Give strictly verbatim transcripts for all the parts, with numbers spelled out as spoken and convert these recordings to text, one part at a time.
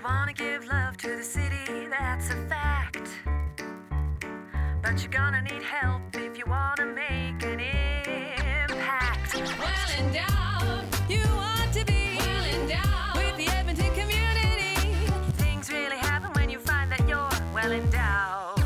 you want to give love to the city, that's a fact. But you're gonna need help if you want to make an impact. Well endowed, you want to be well endowed with the Edmonton community. Things really happen when you find that you're well endowed.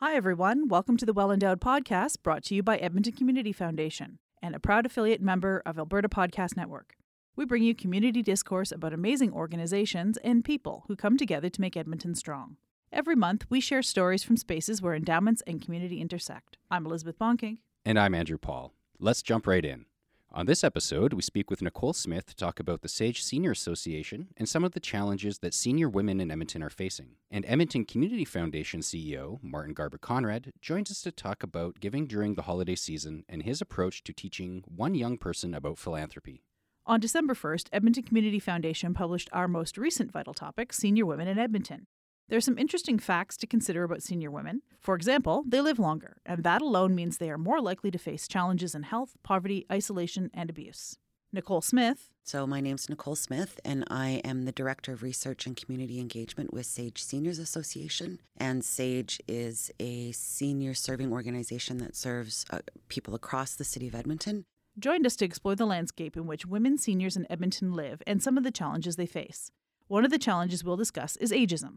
Hi everyone, welcome to the Well Endowed Podcast, brought to you by Edmonton Community Foundation and a proud affiliate member of Alberta Podcast Network. We bring you community discourse about amazing organizations and people who come together to make Edmonton strong. Every month, we share stories from spaces where endowments and community intersect. I'm Elizabeth Bonking. And I'm Andrew Paul. Let's jump right in. On this episode, we speak with Nicole Smith to talk about the SAGE Seniors Association and some of the challenges that senior women in Edmonton are facing. And Edmonton Community Foundation C E O, Martin Garber-Conrad, joins us to talk about giving during the holiday season and his approach to teaching one young person about philanthropy. On December first, Edmonton Community Foundation published our most recent vital topic, Senior Women in Edmonton. There are some interesting facts to consider about senior women. For example, they live longer, and that alone means they are more likely to face challenges in health, poverty, isolation, and abuse. Nicole Smith. So my name's Nicole Smith, and I am the Director of Research and Community Engagement with SAGE Seniors Association. And SAGE is a senior-serving organization that serves uh, people across the city of Edmonton. Joined us to explore the landscape in which women seniors in Edmonton live and some of the challenges they face. One of the challenges we'll discuss is ageism.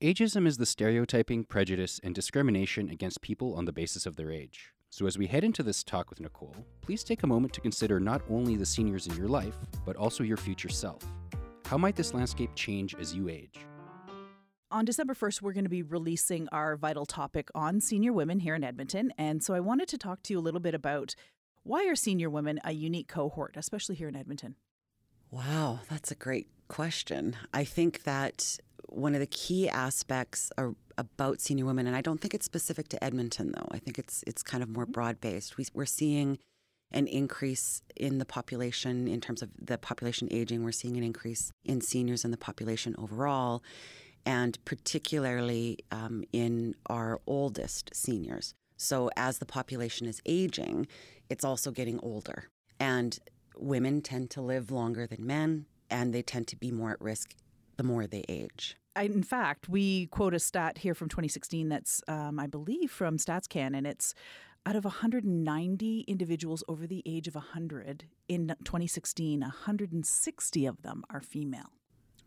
Ageism is the stereotyping, prejudice, and discrimination against people on the basis of their age. So as we head into this talk with Nicole, please take a moment to consider not only the seniors in your life, but also your future self. How might this landscape change as you age? On December first, we're going to be releasing our vital topic on senior women here in Edmonton. And so I wanted to talk to you a little bit about why are senior women a unique cohort, especially here in Edmonton? Wow, that's a great question. I think that one of the key aspects are about senior women, and I don't think it's specific to Edmonton, though. I think it's it's kind of more broad-based. We, we're seeing an increase in the population in terms of the population aging. We're seeing an increase in seniors in the population overall, and particularly um, in our oldest seniors. So as the population is aging, it's also getting older. And women tend to live longer than men, and they tend to be more at risk the more they age. In fact, we quote a stat here from twenty sixteen that's, um, I believe, from StatsCan, and it's out of one hundred ninety individuals over the age of one hundred in twenty sixteen, one hundred sixty of them are female.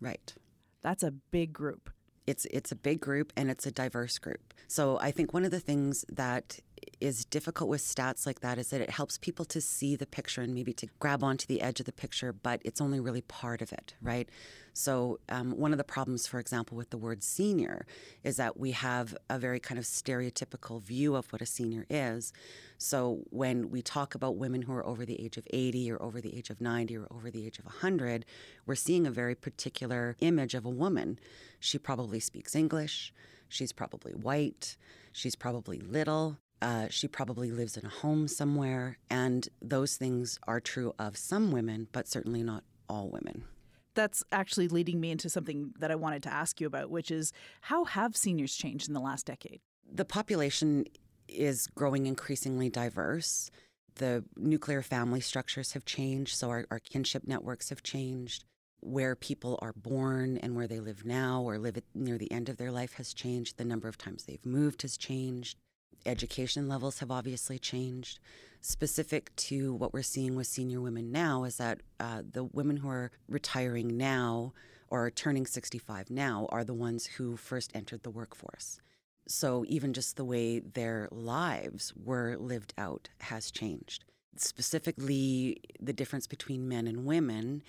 Right. That's a big group. It's it's a big group, and it's a diverse group. So I think one of the things that is difficult with stats like that is that it helps people to see the picture and maybe to grab onto the edge of the picture, but it's only really part of it, right? So um, one of the problems, for example, with the word senior is that we have a very kind of stereotypical view of what a senior is. So when we talk about women who are over the age of eighty or over the age of ninety or over the age of one hundred, we're seeing a very particular image of a woman. She probably speaks English. She's probably white. She's probably little. Uh, she probably lives in a home somewhere, and those things are true of some women, but certainly not all women. That's actually leading me into something that I wanted to ask you about, which is how have seniors changed in the last decade? The population is growing increasingly diverse. The nuclear family structures have changed, so our, our kinship networks have changed. Where people are born and where they live now or live at, near the end of their life has changed. The number of times they've moved has changed. Education levels have obviously changed. Specific to what we're seeing with senior women now is that uh, the women who are retiring now or are turning sixty-five now are the ones who first entered the workforce. So even just the way their lives were lived out has changed. Specifically, the difference between men and women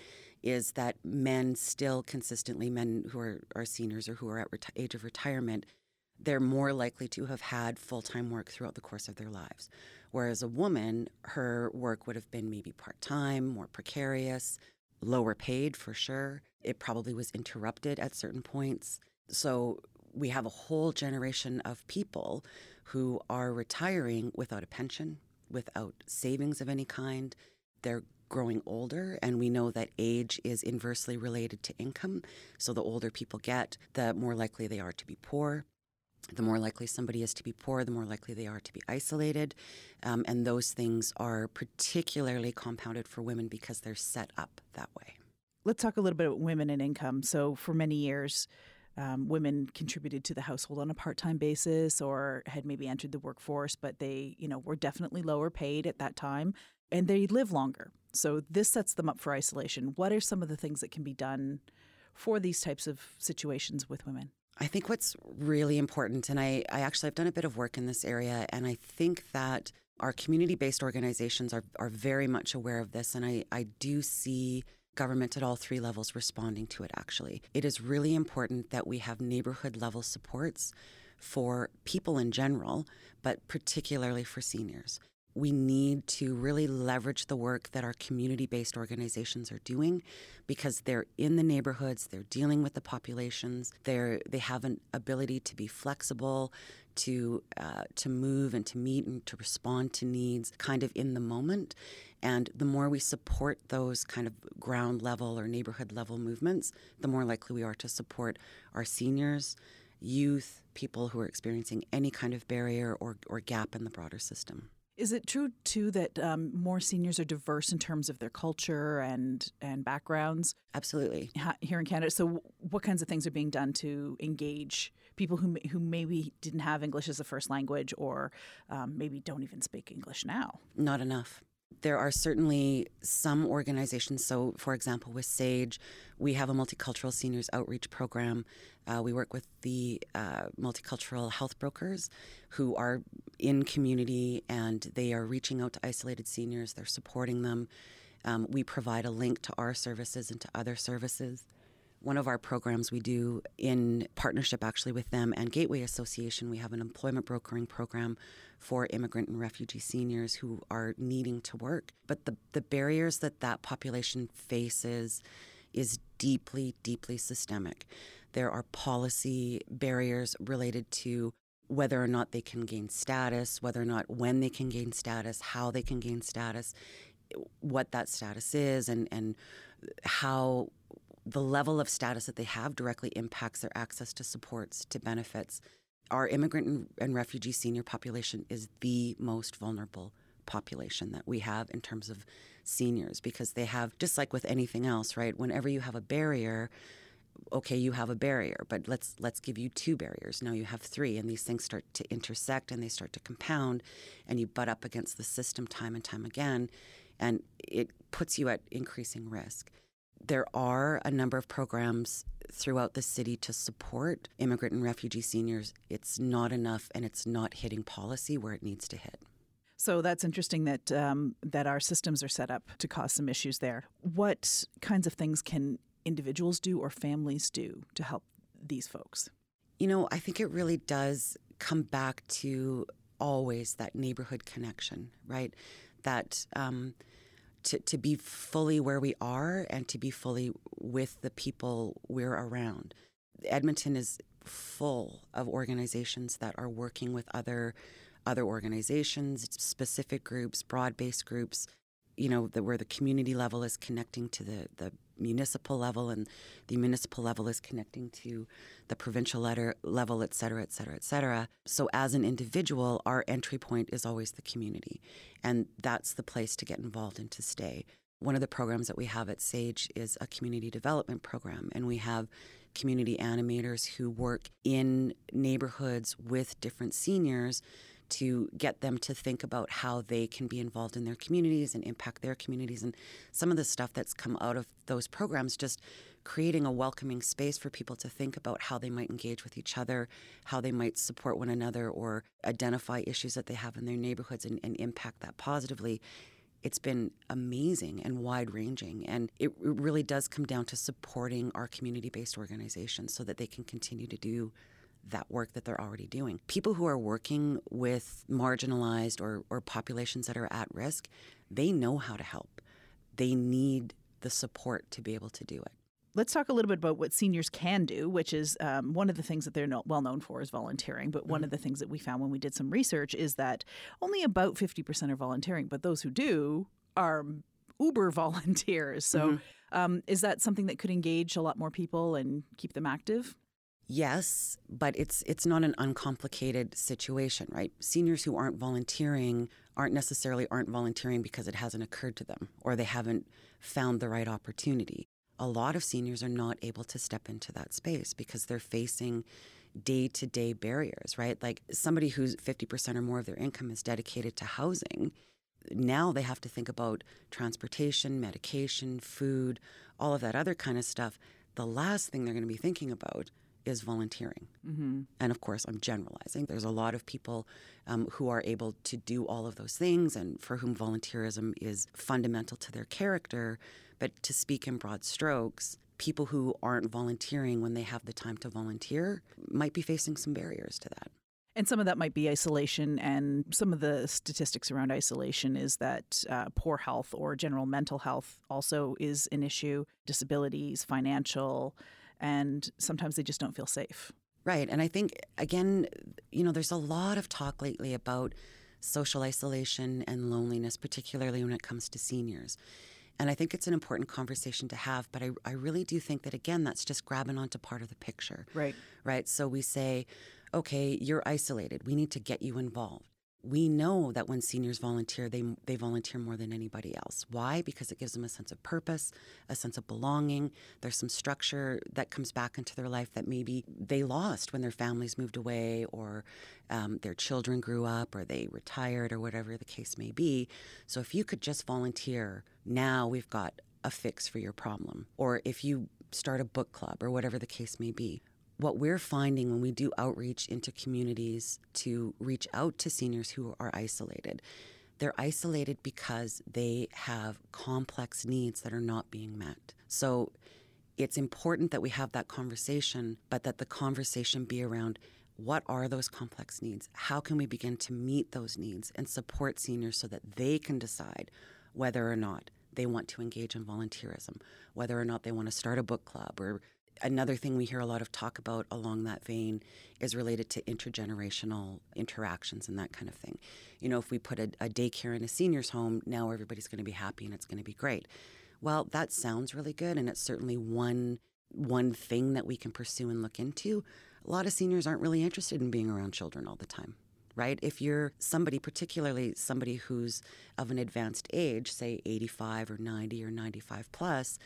is that men still consistently, men who are, are seniors or who are at reti- age of retirement, they're more likely to have had full-time work throughout the course of their lives. Whereas a woman, her work would have been maybe part-time, more precarious, lower paid for sure. It probably was interrupted at certain points. So we have a whole generation of people who are retiring without a pension, without savings of any kind. They're growing older, and we know that age is inversely related to income. So the older people get, the more likely they are to be poor. The more likely somebody is to be poor, the more likely they are to be isolated. Um, and those things are particularly compounded for women because they're set up that way. let's talk a little bit about women and income. So for many years, um, women contributed to the household on a part-time basis or had maybe entered the workforce, but they, you know, were definitely lower paid at that time, and they live longer. So this sets them up for isolation. What are some of the things that can be done for these types of situations with women? I think what's really important, and I, I actually have done a bit of work in this area, and I think that our community-based organizations are, are very much aware of this, and I, I do see government at all three levels responding to it, actually. It is really important that we have neighborhood-level supports for people in general, but particularly for seniors. We need to really leverage the work that our community-based organizations are doing, because they're in the neighborhoods, they're dealing with the populations, they're they have an ability to be flexible, to uh, to move and to meet and to respond to needs kind of in the moment. And the more we support those kind of ground-level or neighborhood-level movements, the more likely we are to support our seniors, youth, people who are experiencing any kind of barrier or, or gap in the broader system. Is it true, too, that um, more seniors are diverse in terms of their culture and, and backgrounds? Absolutely. Here in Canada. So what kinds of things are being done to engage people who who maybe didn't have English as a first language, or um, maybe don't even speak English now? Not enough. There are certainly some organizations. So, for example, with SAGE, we have a multicultural seniors outreach program. Uh, we work with the uh, multicultural health brokers who are in community, and they are reaching out to isolated seniors. They're supporting them. Um, we provide a link to our services and to other services. One of our programs we do in partnership actually with them and Gateway Association, we have an employment brokering program for immigrant and refugee seniors who are needing to work. But the, the barriers that that population faces is deeply, deeply systemic. There are policy barriers related to whether or not they can gain status, whether or not when they can gain status, how they can gain status, what that status is, and, and how the level of status that they have directly impacts their access to supports, to benefits. Our immigrant and, and refugee senior population is the most vulnerable population that we have in terms of seniors, because they have, just like with anything else, right? Whenever you have a barrier, okay, you have a barrier, but let's let's give you two barriers. Now you have three, and these things start to intersect and they start to compound, and you butt up against the system time and time again, and it puts you at increasing risk. There are a number of programs throughout the city to support immigrant and refugee seniors. It's not enough, and it's not hitting policy where it needs to hit. So that's interesting that um, that our systems are set up to cause some issues there. What kinds of things can individuals do or families do to help these folks? You know, I think it really does come back to always that neighborhood connection, right? That um, to, to be fully where we are and to be fully with the people we're around. Edmonton is full of organizations that are working with other other organizations, specific groups, broad-based groups, you know, the, where the community level is connecting to the, the municipal level, and the municipal level is connecting to the provincial letter, level, et cetera, et cetera, et cetera. So as an individual, our entry point is always the community, and that's the place to get involved and to stay. One of the programs that we have at SAGE is a community development program, and we have community animators who work in neighborhoods with different seniors to get them to think about how they can be involved in their communities and impact their communities. And some of the stuff that's come out of those programs, just creating a welcoming space for people to think about how they might engage with each other, how they might support one another, or identify issues that they have in their neighborhoods and, and impact that positively. It's been amazing and wide-ranging, and it really does come down to supporting our community-based organizations so that they can continue to do that work that they're already doing. People who are working with marginalized or, or populations that are at risk, they know how to help. They need the support to be able to do it. Let's talk a little bit about what seniors can do, which is um, one of the things that they're no, well known for is volunteering. But one mm-hmm. of the things that we found when we did some research is that only about fifty percent are volunteering, but those who do are uber volunteers. So mm-hmm. um, is that something that could engage a lot more people and keep them active? Yes, but it's it's not an uncomplicated situation, right? Seniors who aren't volunteering aren't necessarily aren't volunteering because it hasn't occurred to them, or they haven't found the right opportunity. a lot of seniors are not able to step into that space because they're facing day-to-day barriers, right? Like somebody who's fifty percent or more of their income is dedicated to housing, now they have to think about transportation, medication, food, all of that other kind of stuff. The last thing they're going to be thinking about is volunteering. Mm-hmm. And of course, I'm generalizing. There's a lot of people um, who are able to do all of those things and for whom volunteerism is fundamental to their character. But to speak in broad strokes, people who aren't volunteering when they have the time to volunteer might be facing some barriers to that. And some of that might be isolation, and some of the statistics around isolation is that uh, poor health or general mental health also is an issue, disabilities, financial, and sometimes they just don't feel safe. Right. And I think, again, you know, there's a lot of talk lately about social isolation and loneliness, particularly when it comes to seniors. And I think it's an important conversation to have, but I, I really do think that, again, that's just grabbing onto part of the picture. Right. Right. So we say, okay, you're isolated. We need to get you involved. We know that when seniors volunteer, they they volunteer more than anybody else. Why? Because it gives them a sense of purpose, a sense of belonging. There's some structure that comes back into their life that maybe they lost when their families moved away, or um, their children grew up, or they retired, or whatever the case may be. So if you could just volunteer, now we've got a fix for your problem. Or if you start a book club or whatever the case may be. What we're finding when we do outreach into communities to reach out to seniors who are isolated, they're isolated because they have complex needs that are not being met. So it's important that we have that conversation, but that the conversation be around what are those complex needs? How can we begin to meet those needs and support seniors so that they can decide whether or not they want to engage in volunteerism, whether or not they want to start a book club, or another thing we hear a lot of talk about along that vein is related to intergenerational interactions and that kind of thing. You know, if we put a, a daycare in a senior's home, now everybody's going to be happy and it's going to be great. Well, that sounds really good, and it's certainly one one thing that we can pursue and look into. A lot of seniors aren't really interested in being around children all the time, right? If you're somebody, particularly somebody who's of an advanced age, say eighty-five or ninety or ninety-five plus,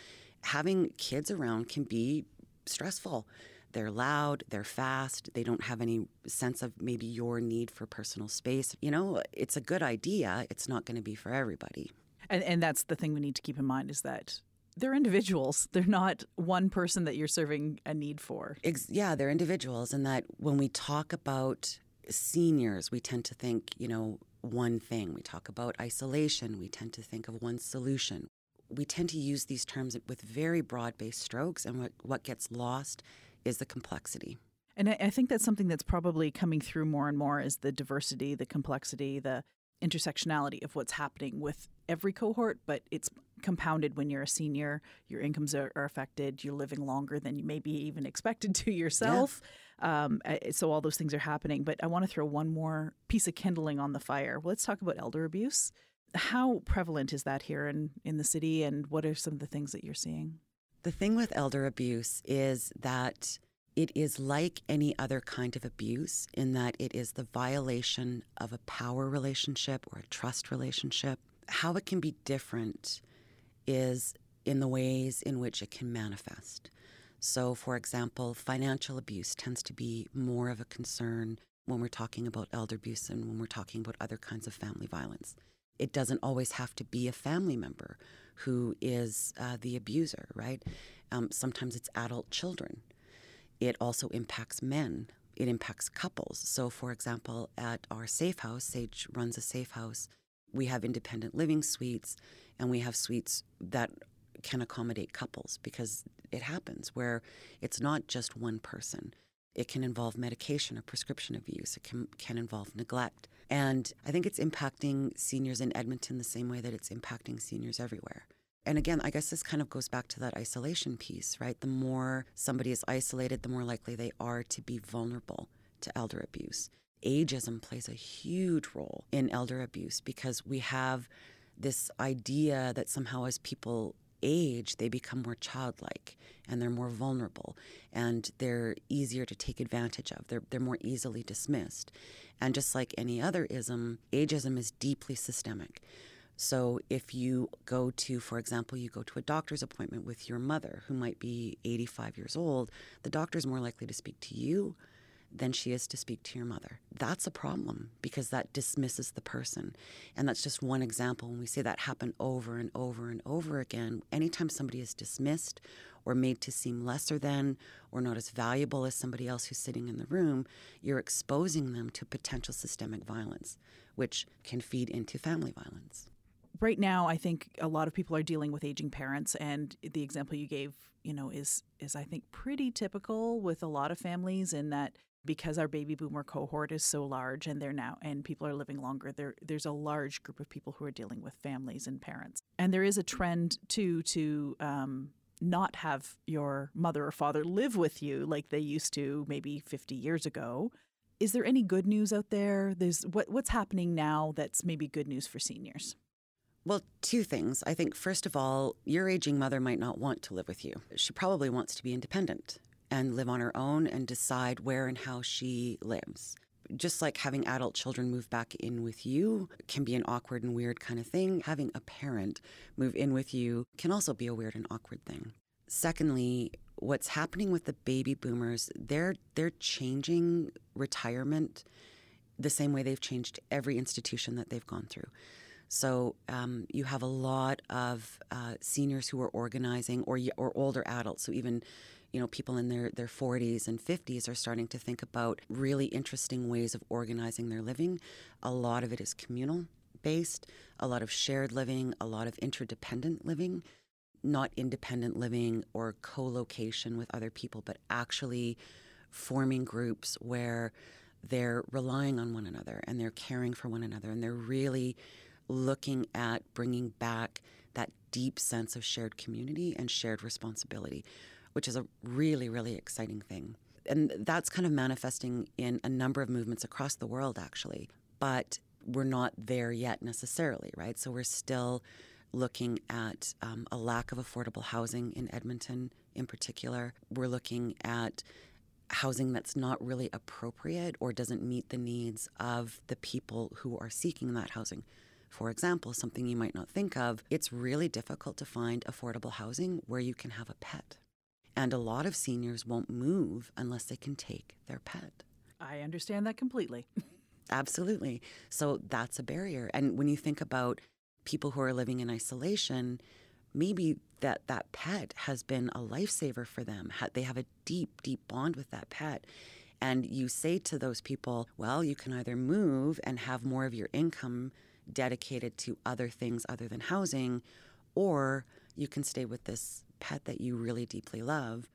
having kids around can be stressful. They're loud, they're fast, they don't have any sense of maybe your need for personal space. You know, it's a good idea. It's not going to be for everybody. And and that's the thing we need to keep in mind, is that they're individuals. They're not one person that you're serving a need for. Ex- yeah, they're individuals. And that when we talk about seniors, we tend to think, you know, one thing. We talk about isolation. We tend to think of one solution. We tend to use these terms with very broad-based strokes, and what, what gets lost is the complexity. And I, I think that's something that's probably coming through more and more, is the diversity, the complexity, the intersectionality of what's happening with every cohort, but it's compounded when you're a senior, your incomes are, are affected, you're living longer than you may be even expected to yourself. Yeah. Um, so all those things are happening. But I want to throw one more piece of kindling on the fire. Let's talk about elder abuse. How prevalent is that here in, in the city, and what are some of the things that you're seeing? The thing with elder abuse is that it is like any other kind of abuse, in that it is the violation of a power relationship or a trust relationship. How it can be different is in the ways in which it can manifest. So, for example, financial abuse tends to be more of a concern when we're talking about elder abuse and when we're talking about other kinds of family violence. It doesn't always have to be a family member who is uh, the abuser, right? Um, sometimes it's adult children. It also impacts men. It impacts couples. So, for example, at our safe house, SAGE runs a safe house, we have independent living suites, and we have suites that can accommodate couples, because it happens where it's not just one person. It can involve medication or prescription abuse. It can, can involve neglect. And I think it's impacting seniors in Edmonton the same way that it's impacting seniors everywhere. And again, I guess this kind of goes back to that isolation piece, right? The more somebody is isolated, the more likely they are to be vulnerable to elder abuse. Ageism plays a huge role in elder abuse, because we have this idea that somehow as people age, they become more childlike, and they're more vulnerable, and they're easier to take advantage of. They're they're more easily dismissed. And just like any other ism, ageism is deeply systemic. So if you go to, for example, you go to a doctor's appointment with your mother, who might be eighty-five years old, the doctor's more likely to speak to you than she is to speak to your mother. That's a problem, because that dismisses the person. And that's just one example. And we see that happen over and over and over again. Anytime somebody is dismissed or made to seem lesser than or not as valuable as somebody else who's sitting in the room, you're exposing them to potential systemic violence, which can feed into family violence. Right now, I think a lot of people are dealing with aging parents, and the example you gave, you know, is, is I think, pretty typical with a lot of families, in that because our baby boomer cohort is so large and they're now and people are living longer, there there's a large group of people who are dealing with families and parents. And there is a trend, too, to um, not have your mother or father live with you like they used to maybe fifty years ago. Is there any good news out there? There's what what's happening now that's maybe good news for seniors? Well, two things. I think, first of all, your aging mother might not want to live with you. She probably wants to be independent and live on her own and decide where and how she lives. Just like having adult children move back in with you can be an awkward and weird kind of thing, having a parent move in with you can also be a weird and awkward thing. Secondly, what's happening with the baby boomers, they're they're changing retirement the same way they've changed every institution that they've gone through. So um, you have a lot of uh, seniors who are organizing, or or older adults. So even, you know, people in their, their forties and fifties are starting to think about really interesting ways of organizing their living. A lot of it is communal based, a lot of shared living, a lot of interdependent living, not independent living or co-location with other people, but actually forming groups where they're relying on one another and they're caring for one another, and they're really looking at bringing back that deep sense of shared community and shared responsibility, which is a really, really exciting thing. And that's kind of manifesting in a number of movements across the world, actually. But we're not there yet necessarily, right? So we're still looking at um, a lack of affordable housing in Edmonton in particular. We're looking at housing that's not really appropriate or doesn't meet the needs of the people who are seeking that housing. For example, something you might not think of, it's really difficult to find affordable housing where you can have a pet. And a lot of seniors won't move unless they can take their pet. I understand that completely. Absolutely. So that's a barrier. And when you think about people who are living in isolation, maybe that, that pet has been a lifesaver for them. They have a deep, deep bond with that pet. And you say to those people, well, you can either move and have more of your income dedicated to other things other than housing, or you can stay with this pet that you really deeply love.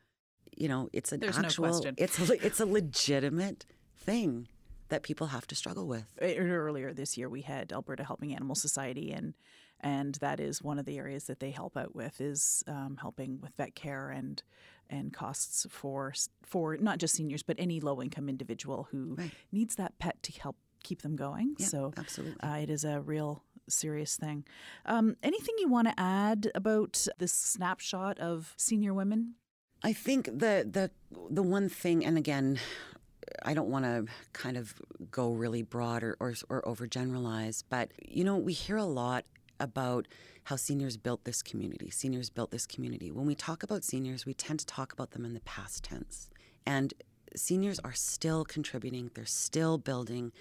You know, it's an There's actual, no question. it's a, it's a legitimate thing that people have to struggle with. Earlier this year, we had Alberta Helping Animal Society, and and that is one of the areas that they help out with, is um, helping with vet care and and costs for for not just seniors, but any low-income individual who right. needs that pet to help keep them going. Yeah, so absolutely. Uh, it is a real serious thing. Um, anything you want to add about this snapshot of senior women? I think the the the one thing, and again, I don't want to kind of go really broad or, or, or overgeneralize, but, you know, we hear a lot about how seniors built this community. Seniors built this community. When we talk about seniors, we tend to talk about them in the past tense. And seniors are still contributing. They're still building.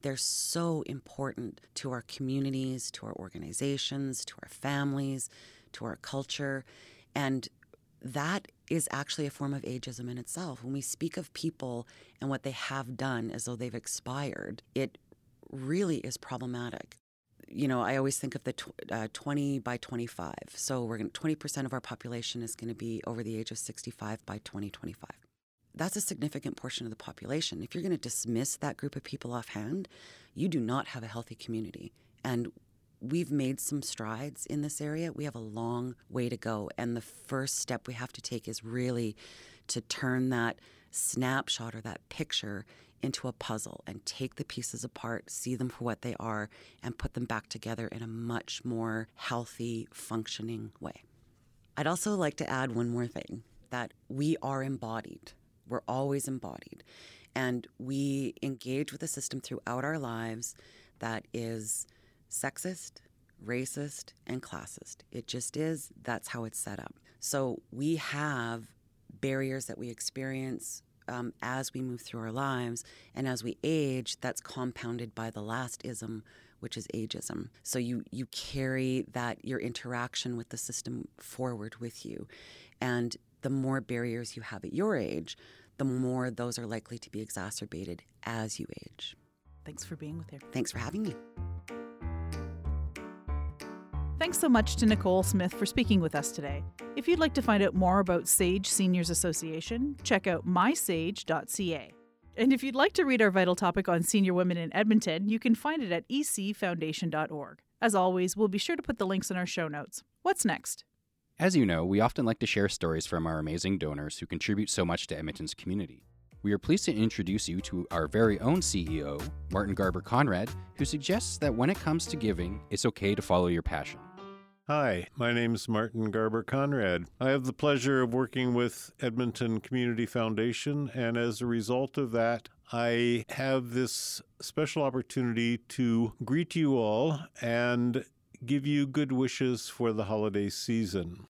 They're so important to our communities, to our organizations, to our families, to our culture. And that is actually a form of ageism in itself. When we speak of people and what they have done as though they've expired, it really is problematic. You know, I always think of the twenty by twenty-five. So we're going twenty percent of our population is going to be over the age of sixty-five by twenty twenty-five. That's a significant portion of the population. If you're going to dismiss that group of people offhand, you do not have a healthy community. And we've made some strides in this area. We have a long way to go. And the first step we have to take is really to turn that snapshot or that picture into a puzzle and take the pieces apart, see them for what they are, and put them back together in a much more healthy, functioning way. I'd also like to add one more thing, that we are embodied. We're always embodied, and we engage with a system throughout our lives that is sexist, racist, and classist. It just is. That's how it's set up. So we have barriers that we experience um, as we move through our lives, and as we age, that's compounded by the last ism, which is ageism. So you, you carry that, your interaction with the system forward with you. And the more barriers you have at your age, the more those are likely to be exacerbated as you age. Thanks for being with here. Thanks for having me. Thanks so much to Nicole Smith for speaking with us today. If you'd like to find out more about SAGE Seniors Association, check out my sage dot c a. And if you'd like to read our vital topic on senior women in Edmonton, you can find it at e c foundation dot org. As always, we'll be sure to put the links in our show notes. What's next? As you know, we often like to share stories from our amazing donors who contribute so much to Edmonton's community. We are pleased to introduce you to our very own C E O, Martin Garber-Conrad, who suggests that when it comes to giving, it's okay to follow your passion. Hi, my name's Martin Garber-Conrad. I have the pleasure of working with Edmonton Community Foundation, and as a result of that, I have this special opportunity to greet you all and give you good wishes for the holiday season.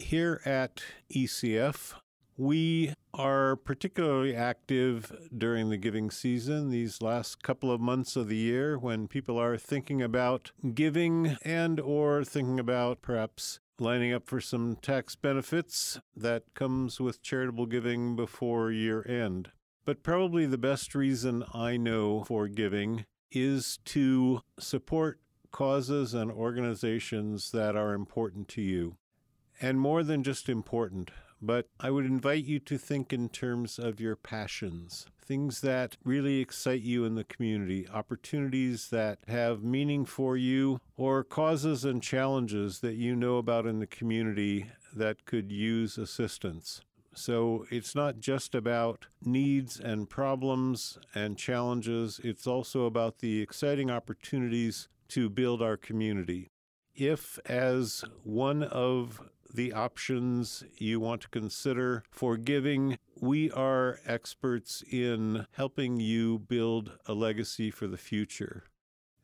Here at E C F, we are particularly active during the giving season, these last couple of months of the year when people are thinking about giving and or thinking about perhaps lining up for some tax benefits that comes with charitable giving before year end. But probably the best reason I know for giving is to support causes and organizations that are important to you. And more than just important, but I would invite you to think in terms of your passions, things that really excite you in the community, opportunities that have meaning for you, or causes and challenges that you know about in the community that could use assistance. So it's not just about needs and problems and challenges, it's also about the exciting opportunities to build our community. If, as one of the options you want to consider for giving, we are experts in helping you build a legacy for the future.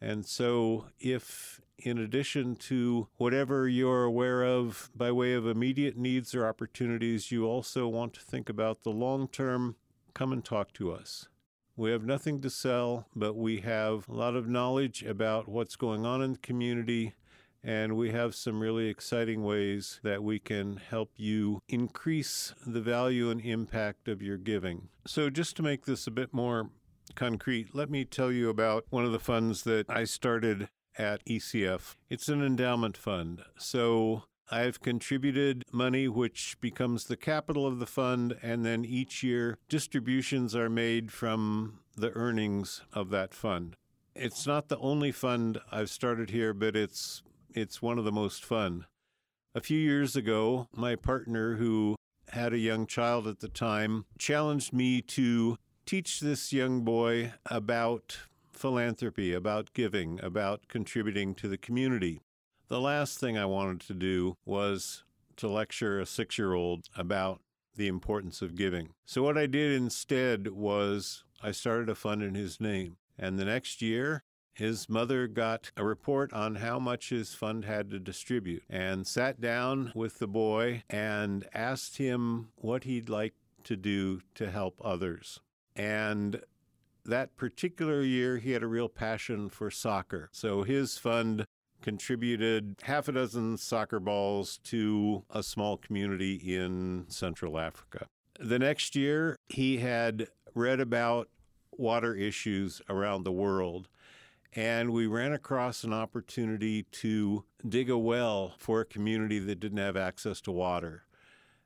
And so if, in addition to whatever you're aware of by way of immediate needs or opportunities, you also want to think about the long term, come and talk to us. We have nothing to sell, but we have a lot of knowledge about what's going on in the community. And we have some really exciting ways that we can help you increase the value and impact of your giving. So just to make this a bit more concrete, let me tell you about one of the funds that I started at E C F. It's an endowment fund. So I've contributed money, which becomes the capital of the fund, and then each year distributions are made from the earnings of that fund. It's not the only fund I've started here, but it's It's one of the most fun. A few years ago, my partner, who had a young child at the time, challenged me to teach this young boy about philanthropy, about giving, about contributing to the community. The last thing I wanted to do was to lecture a six-year-old about the importance of giving. So what I did instead was I started a fund in his name. And the next year, his mother got a report on how much his fund had to distribute and sat down with the boy and asked him what he'd like to do to help others. And that particular year, he had a real passion for soccer. So his fund contributed half a dozen soccer balls to a small community in Central Africa. The next year, he had read about water issues around the world. And we ran across an opportunity to dig a well for a community that didn't have access to water.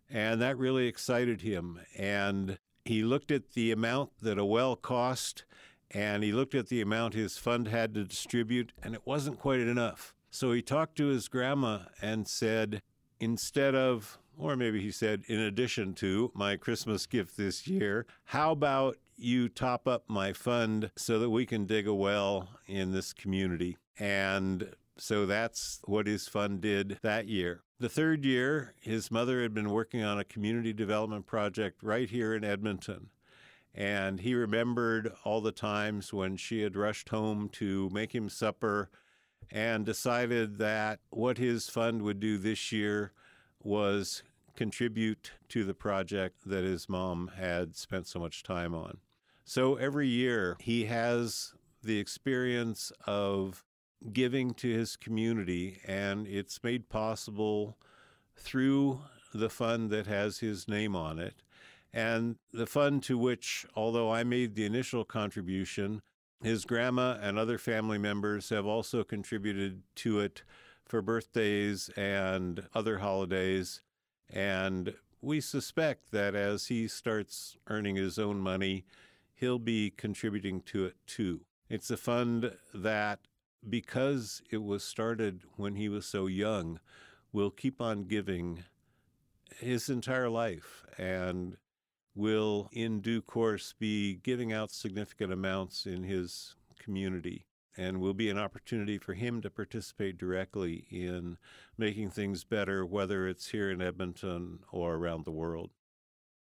And that really excited him. And he looked at the amount that a well cost, and he looked at the amount his fund had to distribute, and it wasn't quite enough. So he talked to his grandma and said, instead of, or maybe he said, in addition to my Christmas gift this year, how about you top up my fund so that we can dig a well in this community? And so that's what his fund did that year. The third year, his mother had been working on a community development project right here in Edmonton. And he remembered all the times when she had rushed home to make him supper and decided that what his fund would do this year was contribute to the project that his mom had spent so much time on. So every year he has the experience of giving to his community, and it's made possible through the fund that has his name on it. And the fund to which, although I made the initial contribution, his grandma and other family members have also contributed to it for birthdays and other holidays. And we suspect that as he starts earning his own money, he'll be contributing to it too. It's a fund that, because it was started when he was so young, will keep on giving his entire life and will in due course be giving out significant amounts in his community, and will be an opportunity for him to participate directly in making things better, whether it's here in Edmonton or around the world.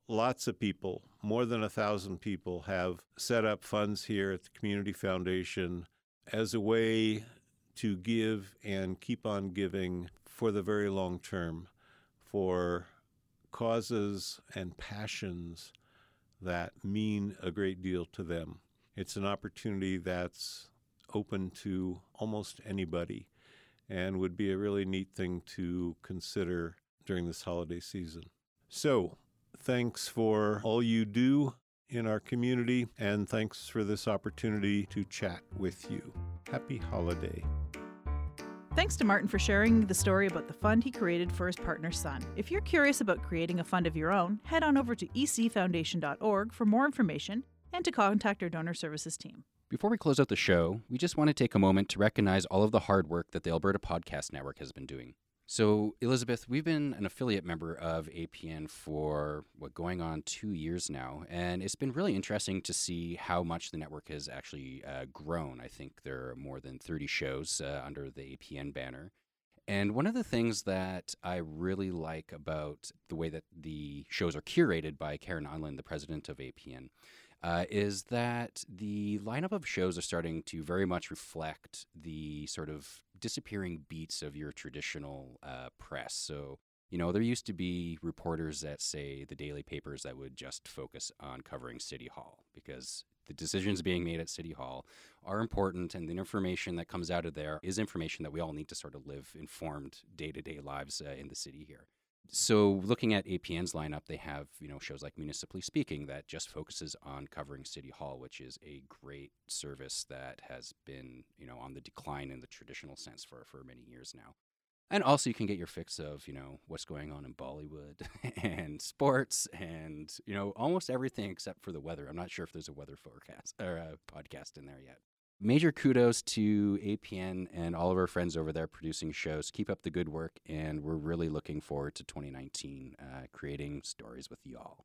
Lots of people, more than a thousand people, have set up funds here at the Community Foundation as a way to give and keep on giving for the very long term for causes and passions that mean a great deal to them. It's an opportunity that's open to almost anybody and would be a really neat thing to consider during this holiday season. So thanks for all you do in our community, and thanks for this opportunity to chat with you. Happy holiday. Thanks to Martin for sharing the story about the fund he created for his partner's son. If you're curious about creating a fund of your own, head on over to e c foundation dot org for more information and to contact our donor services team. Before we close out the show, we just want to take a moment to recognize all of the hard work that the Alberta Podcast Network has been doing. So, Elizabeth, we've been an affiliate member of A P N for, what, going on two years now, and it's been really interesting to see how much the network has actually uh, grown. I think there are more than thirty shows uh, under the A P N banner. And one of the things that I really like about the way that the shows are curated by Karen Unland, the president of A P N, uh, is that the lineup of shows are starting to very much reflect the sort of disappearing beats of your traditional uh, press. So, you know, there used to be reporters at, say, the daily papers that would just focus on covering City Hall because the decisions being made at City Hall are important, and the information that comes out of there is information that we all need to sort of live informed day-to-day lives uh, in the city here. So looking at A P N's lineup, they have, you know, shows like Municipally Speaking that just focuses on covering City Hall, which is a great service that has been, you know, on the decline in the traditional sense for, for many years now. And also you can get your fix of, you know, what's going on in Bollywood and sports and, you know, almost everything except for the weather. I'm not sure if there's a weather forecast or a podcast in there yet. Major kudos to A P N and all of our friends over there producing shows. Keep up the good work, and we're really looking forward to twenty nineteen, uh, creating stories with y'all.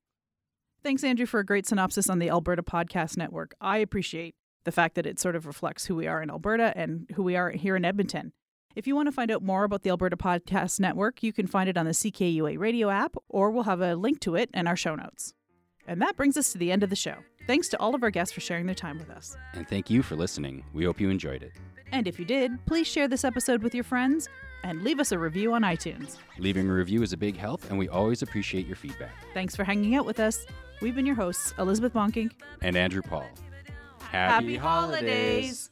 Thanks, Andrew, for a great synopsis on the Alberta Podcast Network. I appreciate the fact that it sort of reflects who we are in Alberta and who we are here in Edmonton. If you want to find out more about the Alberta Podcast Network, you can find it on the C K U A radio app, or we'll have a link to it in our show notes. And that brings us to the end of the show. Thanks to all of our guests for sharing their time with us. And thank you for listening. We hope you enjoyed it. And if you did, please share this episode with your friends and leave us a review on iTunes. Leaving a review is a big help, and we always appreciate your feedback. Thanks for hanging out with us. We've been your hosts, Elizabeth Bonking and Andrew Paul. Happy, Happy holidays! holidays.